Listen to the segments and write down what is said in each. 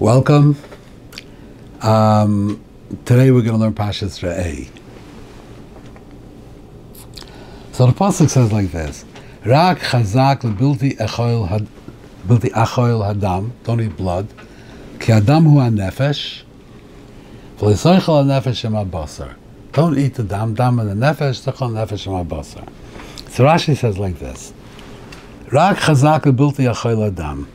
Welcome. Today we're going to learn Pashas Re'ei. So the pasuk says like this: "Rak chazak lebilti achoil hadam." Don't eat blood. Ki adam hu hanefesh. V'leisoichel hanefesh im habasar. Don't eat the dam and the nefesh. Soichel nefesh im habasar. So Rashi says like this: "Rak chazak lebilti achoil hadam."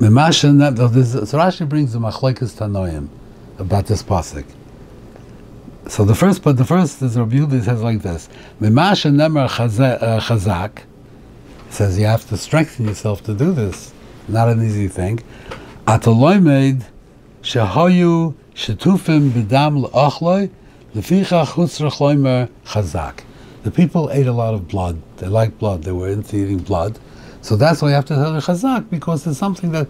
So Rashi brings the Machlokes Tanoim about this pasuk. So the first is Reb Yudis says like this: "Mimasha nemer chazak." Says you have to strengthen yourself to do this. Not an easy thing. Ataloimed shehayu shetufim b'dam le'achloi lefichach chutzrich loimer chazak. The people ate a lot of blood. They liked blood. They were into eating blood. So that's why you have to tell the chazak, because it's something that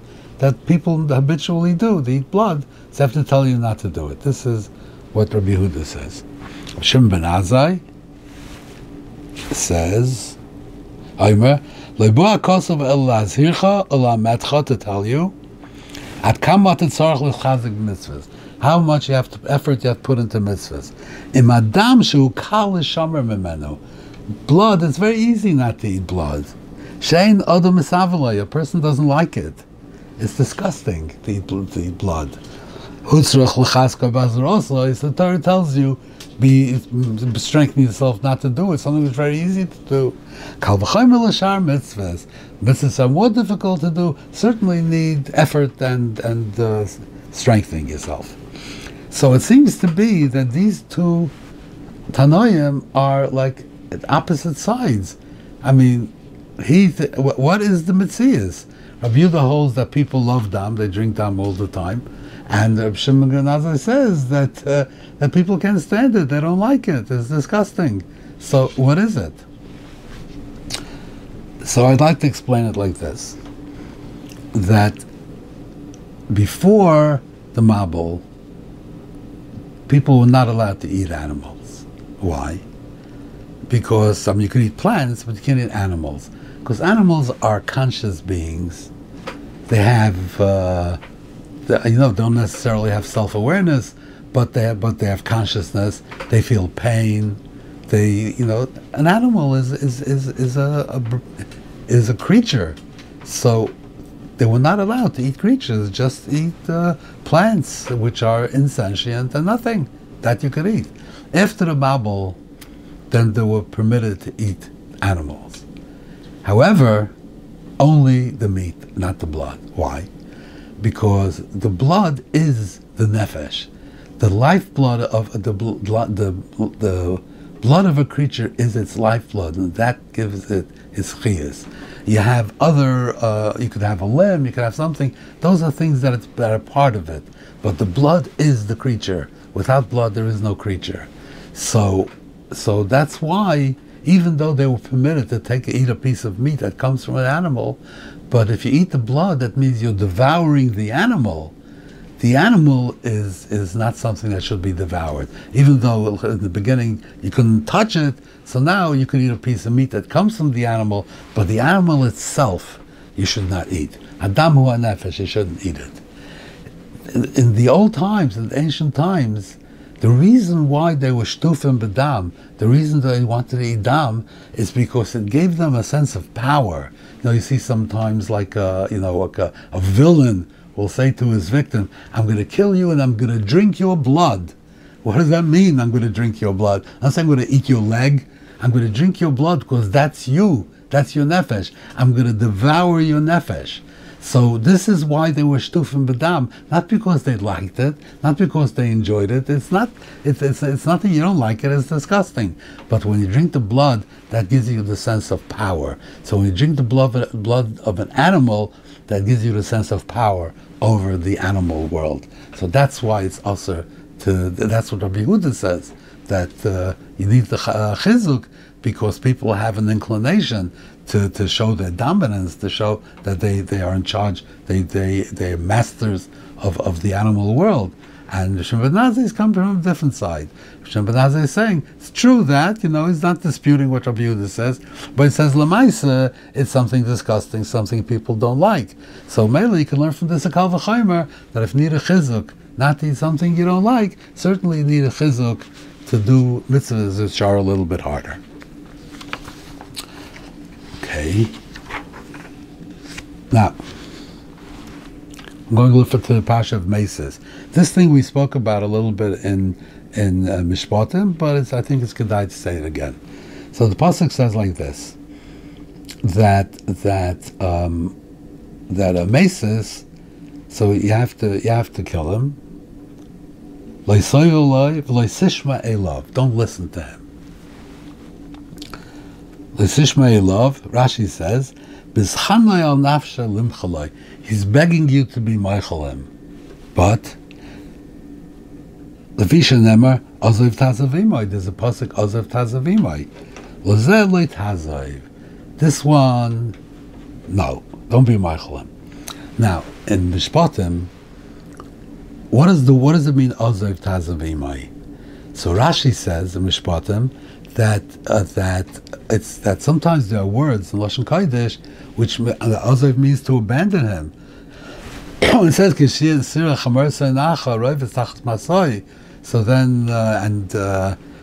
people habitually do. They eat blood, so they have to tell you not to do it. This is what Rabbi Yehuda says. Shimon ben Azai says, Aymer, Leiboa Kosov El Lazircha Ola Matcha, to tell you, At Kamat Tzarach L'Chazak Mitzvahs, how much you have to, effort you have to put into mitzvahs. Im Adam Shu Kal L'Shamer Memenu, blood, it's very easy not to eat blood. Shein odom misavloi, a person doesn't like it. It's disgusting to eat blood. Hutzrach l'chaska bazroslo, the Torah tells you, strengthen yourself not to do it. Something that's very easy to do. Kal v'chaymer l'shar mitzvahs. Mitzvahs are more difficult to do, certainly need effort and strengthening yourself. So it seems to be that these two Tanoim are like at opposite sides. I mean, what is the Metzias? Rabbi Yehuda holds that people love dam; they drink dam all the time, and Rav Shimon Gnanzer says that people can't stand it; they don't like it; it's disgusting. So, what is it? So, I'd like to explain it like this: that before the Mabul, people were not allowed to eat animals. Why? Because you can eat plants, but you can't eat animals. Because animals are conscious beings. They have, don't necessarily have self-awareness, but they have consciousness. They feel pain. An animal is a creature. So they were not allowed to eat creatures. Just eat plants, which are insentient and nothing that you could eat. After the Mabul, then they were permitted to eat animals. However, only the meat, not the blood. Why? Because the blood is the nefesh. The lifeblood of the blood of a creature is its lifeblood, and that gives it its chiyus. You have other, you could have a limb, you could have something. Those are things that are part of it. But the blood is the creature. Without blood, there is no creature. So that's why, even though they were permitted to eat a piece of meat that comes from an animal, but if you eat the blood, that means you're devouring the animal. The animal is not something that should be devoured. Even though in the beginning you couldn't touch it, so now you can eat a piece of meat that comes from the animal, but the animal itself you should not eat. Adam hu hanefesh, you shouldn't eat it. In the old times, in the ancient times, the reason why they were shtufim b'dam, the reason they wanted to eat dam, is because it gave them a sense of power. You see sometimes like a villain will say to his victim, "I'm going to kill you and I'm going to drink your blood." What does that mean? I'm going to drink your blood. I'm saying I'm going to eat your leg. I'm going to drink your blood because that's you. That's your nefesh. I'm going to devour your nefesh. So this is why they were shtufim b'dam, not because they liked it, not because they enjoyed it. It's nothing you don't like it. It's disgusting. But when you drink the blood, that gives you the sense of power. So when you drink the blood of an animal, that gives you the sense of power over the animal world. So that's why it's also that's what Rabbi Yehuda says, that you need the chizuk, because people have an inclination to show their dominance, to show that they are in charge, they are masters of the animal world. And Shimon ben Azai is coming from a different side. Shimon ben Azai is saying, it's true that, you know, he's not disputing what Rabbi Yehuda says, but he says, Lamaisa, it's something disgusting, something people don't like. So mainly you can learn from this Akal V'chaimer that if you need a chizuk, not to eat something you don't like, certainly you need a chizuk to do mitzvahs which are a little bit harder. Okay. Now, I'm going to look for the Pasha of Meses. This thing we spoke about a little bit in Mishpatim, but I think it's kedai to say it again. So the pasuk says like this: that a Meses, so you have to kill him. Don't listen to him. Rashi says, he's begging you to be meichel him. But there's a pasuk ozev tazavimai. This one, no, don't be meichel him. Now in Mishpatim, what does it mean ozev tazavimai? So Rashi says in Mishpatim that sometimes there are words in Lashon Kodesh which ozev means to abandon him. It says so then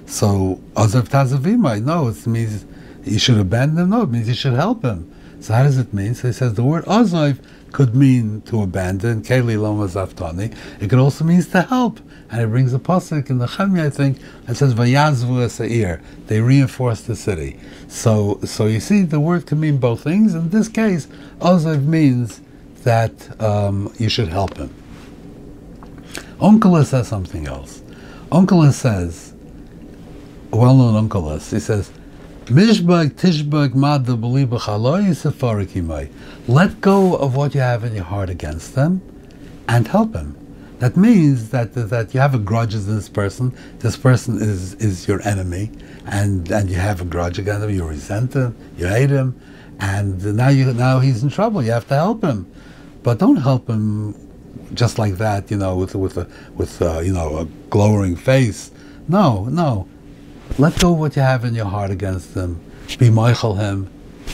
so ozev tazavimai. No, it means you should abandon him. No, it means you should help him. So how does it mean? So he says the word ozev could mean to abandon, Keli Loma Zaftani. It could also mean to help. And it brings a pasuk in the Chemya, I think, that says, Vayazvu Sa'ir. They reinforced the city. So you see, the word can mean both things. In this case, Ozev means that you should help him. Onkelos says something else. Onkelos says, well-known Onkelos, he says, Mishbag tishbag madu b'liba chaloi sefarikimai. Let go of what you have in your heart against them, and help him. That means that you have a grudge against this person. This person is your enemy, and you have a grudge against him. You resent him. You hate him, and now he's in trouble. You have to help him, but don't help him just like that. You know, with a glowering face. No. Let go of what you have in your heart against them. Be meichel him.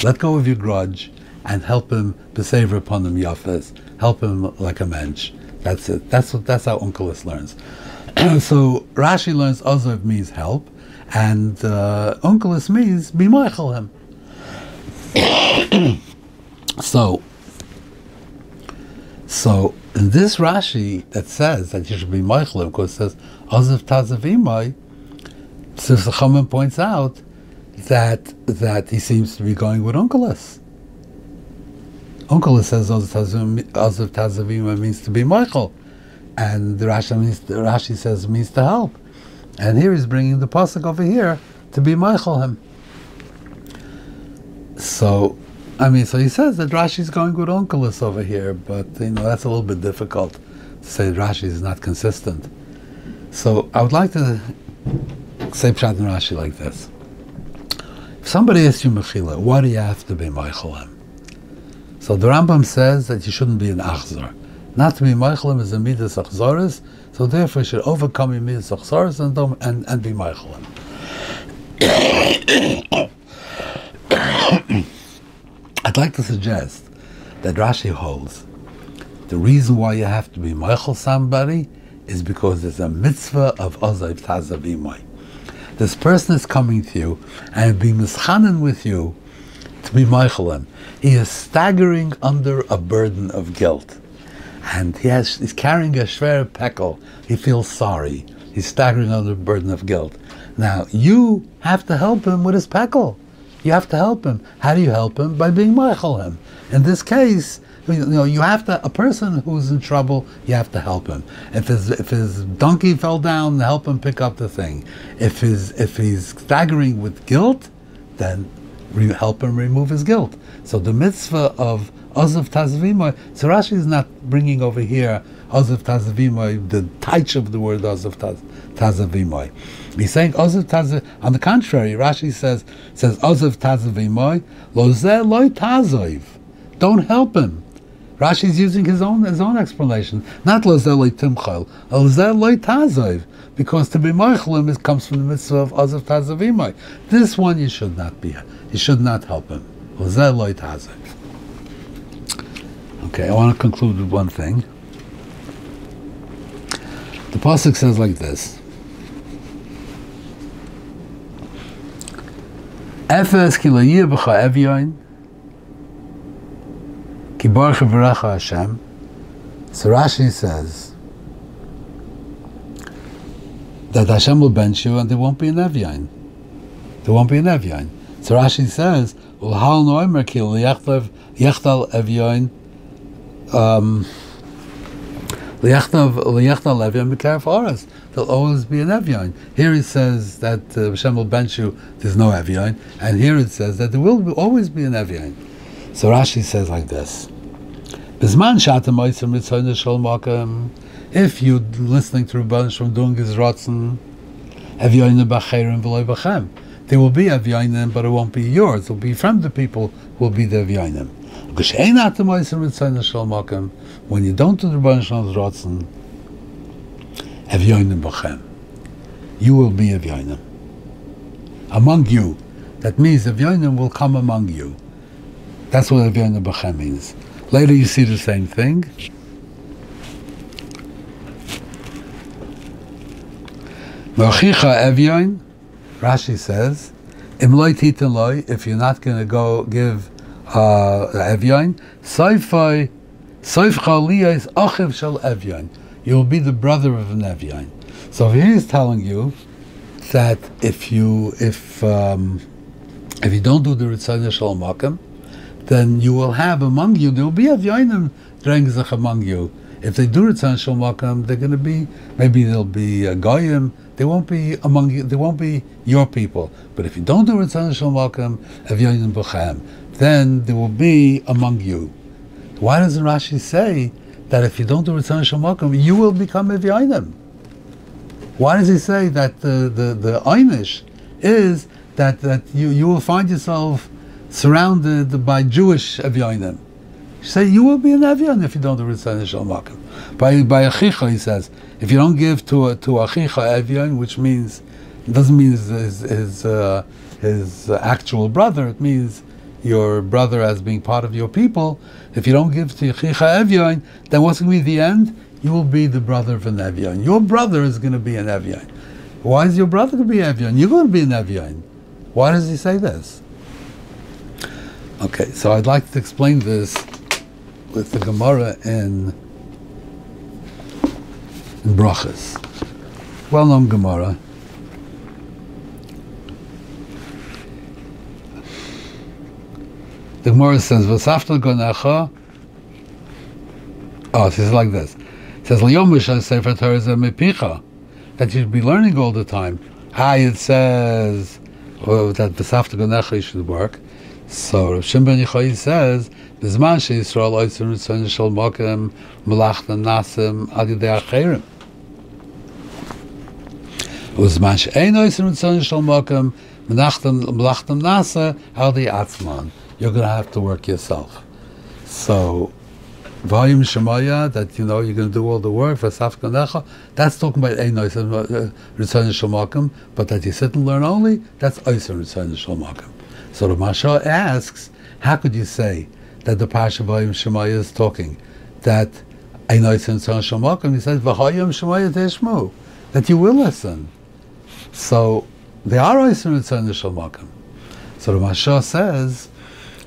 Let go of your grudge and help him. B'sever upon him yafes. Help him like a mensch. That's it. That's how Onkelos learns. So Rashi learns ozev means help, and Onkelos means be meichel him. So in this Rashi that says that you should be meichel him, because it says ozev tazavimai. So the Chacham points out that he seems to be going with Onkelos. Onkelos says ozev tazavimai means to be meichel, and Rashi says means to help. And here he's bringing the pasuk over here to be meichel him. So he says that Rashi's going with Onkelos over here, but that's a little bit difficult to say Rashi is not consistent. So I would like to say Pshat and Rashi like this. If somebody asks you Mechila, why do you have to be Meichel him? So the Rambam says that you shouldn't be an Achzor. Not to be Meichel him is a Midas Achzoris, so therefore you should overcome your Midas Achzoris and be Meichel him. I'd like to suggest that Rashi holds the reason why you have to be Meichel somebody is because there's a mitzvah of Ozev Tazavimai. This person is coming to you and being mischanan with you to be meichel him. He is staggering under a burden of guilt, and he's carrying a shver pekel. He feels sorry. He's staggering under a burden of guilt. Now you have to help him with his pekel. You have to help him. How do you help him? By being meichel him. In this case, you have to. A person who's in trouble, you have to help him. If his donkey fell down, help him pick up the thing. If he's staggering with guilt, then help him remove his guilt. So the mitzvah of ozev tazavimai. So Rashi is not bringing over here ozev tazavimai, the taich of the word ozev tazavimai. He's saying ozev tazavimai. On the contrary, Rashi says ozev tazavimai lo zeh lo tazoiv. Don't help him. Rashi's using his own explanation. Not l'zeh loy timchol, l'zeh loy tazav, because to be moichelim comes from the mitzvah of azav tazav imay. This one you should not be. You should not help him. L'zeh loy tazav. Okay, I want to conclude with one thing. The pasuk says like this: Efes ki l'yir b'cha evyoin. So Rashi says that Hashem will bench you and there won't be an Evyain. There won't be an Evyain. So Rashi says, there'll always be an Evyain. Here it says that Hashem will bench you, there's no Evyain. And here it says that there will always be an Evyain. So Rashi says like this: if you're listening to Rebbeinu from doing his rotzen, there will be Evyonim, but it won't be yours. It will be from the people who will be the Evyonim. When you don't do the Rebbeinu rotzen, Evyonim b'chem, you will be Evyonim among you. That means Evyonim will come among you. That's what Evyonim b'chem means. Later you see the same thing. Rashi says, if you're not going to go give Evyonim, you'll be the brother of an Evyonim. So here he's telling you that if you don't do the Ritzayna Shalom Hakim, then you will have among you, there will be Evyonim drengzach among you. If they do Ritzan Shel Makam, they're going to be, maybe they'll be Goyim, they won't be among you, they won't be your people. But if you don't do Ritzan Shel Makam, Evyonim b'chem, then they will be among you. Why doesn't Rashi say that if you don't do Ritzan Shel Makam, you will become Evyonim? Why does he say that the Einish is that you will find yourself surrounded by Jewish Evyonim? Say you will be an Evyon if you don't do Ritzayna Shel Makom. By Achicha he says, if you don't give to Achicha Evyon, which means, it doesn't mean his actual brother, it means your brother as being part of your people. If you don't give to Achicha Evyon, then what's going to be the end? You will be the brother of an Evyon. Your brother is going to be an Evyon. Why is your brother going to be an Evyon? You're going to be an Evyon. Why does he say this? Okay, so I'd like to explain this with the Gemara in Brachas. Well-known Gemara. The Gemara says, V'safta gonecha. Oh, it says like this. It says, L'yomisha sefer Torah mepicha, that you should be learning all the time. It says that V'safta gonecha should work. So Rav Shimon Yichai says, "Bizman sheYisrael oitzim ritzon shel makom melachta nasim adidei acherim. Uzman she'ein oitzim ritzon shel makom melachta nasa adidei atzman." You're going to have to work yourself. So, vayim shemaya, that you know you're going to do all the work for saf konecha. That's talking about ein oitzim ritzon shel makom, but that you sit and learn only. That's oitzim ritzon shel makom. So the Masha asks, how could you say that the Pasha Vayim Shemaya is talking? That I know it's in Tzon Shomakim, he says, V'hayim Shemaya Teshmu, that you will listen. So they are also in Tzon Shomakim. So the Masha says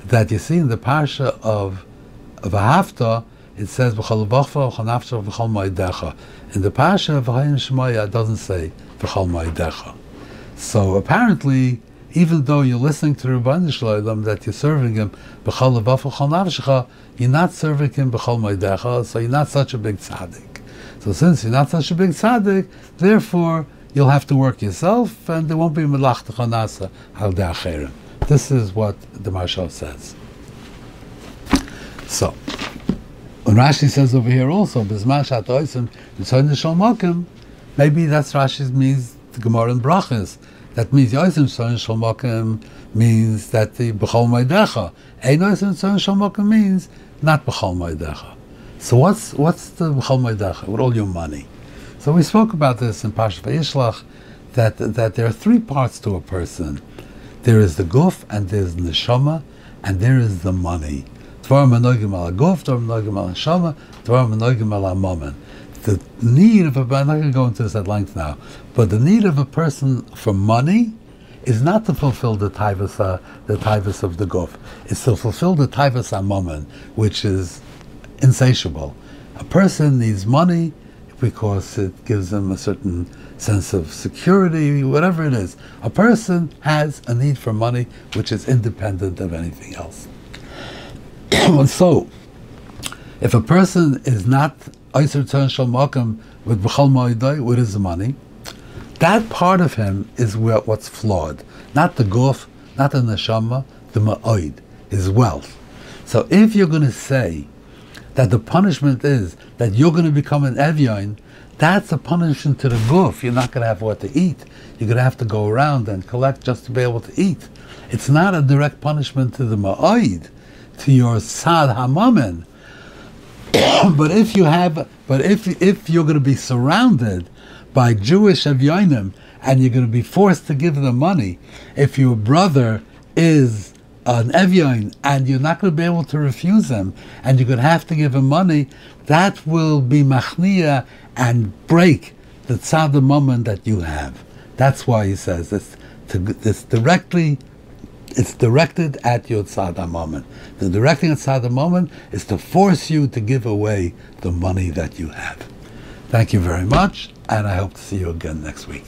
that you see in the Pasha of V'hafta, it says, V'chal V'chva, V'chal Nafta, V'chal Maidecha. In the Pasha of V'hayim Shemaya, it doesn't say V'chal Maidecha. So apparently, even though you're listening to Rebbeinu Shalom, that you're serving him, you're not serving him b'chol meidecha, so you're not such a big tzaddik. So since you're not such a big tzaddik, therefore you'll have to work yourself, and there won't be melachtecha nasa al dei acherim. This is what the Marshal says. So, when Rashi says over here also, b'zman she'ata otzim ritzon shel makom, maybe that's Rashi means the Gemara in Brachas. That means Yosim Son Shalmakim means that the B'chol Maidecha. Ein Yosim Son Shalmakim means not b'chol moedecha. So what's the b'chol moedecha with all your money? So we spoke about this in Pashas Vayishlach, that there are three parts to a person. There is the guf, and there is the neshama, and there is the money. The need of a, I'm not going to go into this at length now, but the need of a person for money is not to fulfill the taivas of the guf. It's to fulfill the taivas hamammon, which is insatiable. A person needs money because it gives him a certain sense of security, whatever it is. A person has a need for money which is independent of anything else. So, if a person is not Eiser Turn Shalmakim with B'chol Moedai, with his money, that part of him is what's flawed. Not the guf, not the neshama, the ma'oid, his wealth. So if you're going to say that the punishment is that you're going to become an evyon, that's a punishment to the guf. You're not going to have what to eat. You're going to have to go around and collect just to be able to eat. It's not a direct punishment to the ma'oid, to your sad hamamen. But if you're going to be surrounded by Jewish evyonim and you're going to be forced to give them money, if your brother is an evyon and you're not going to be able to refuse him and you're going to have to give him money, that will be machnia and break the tzad moment that you have. That's why he says it's directed at your tzad moment. The directing at tzad moment is to force you to give away the money that you have. Thank you very much, and I hope to see you again next week.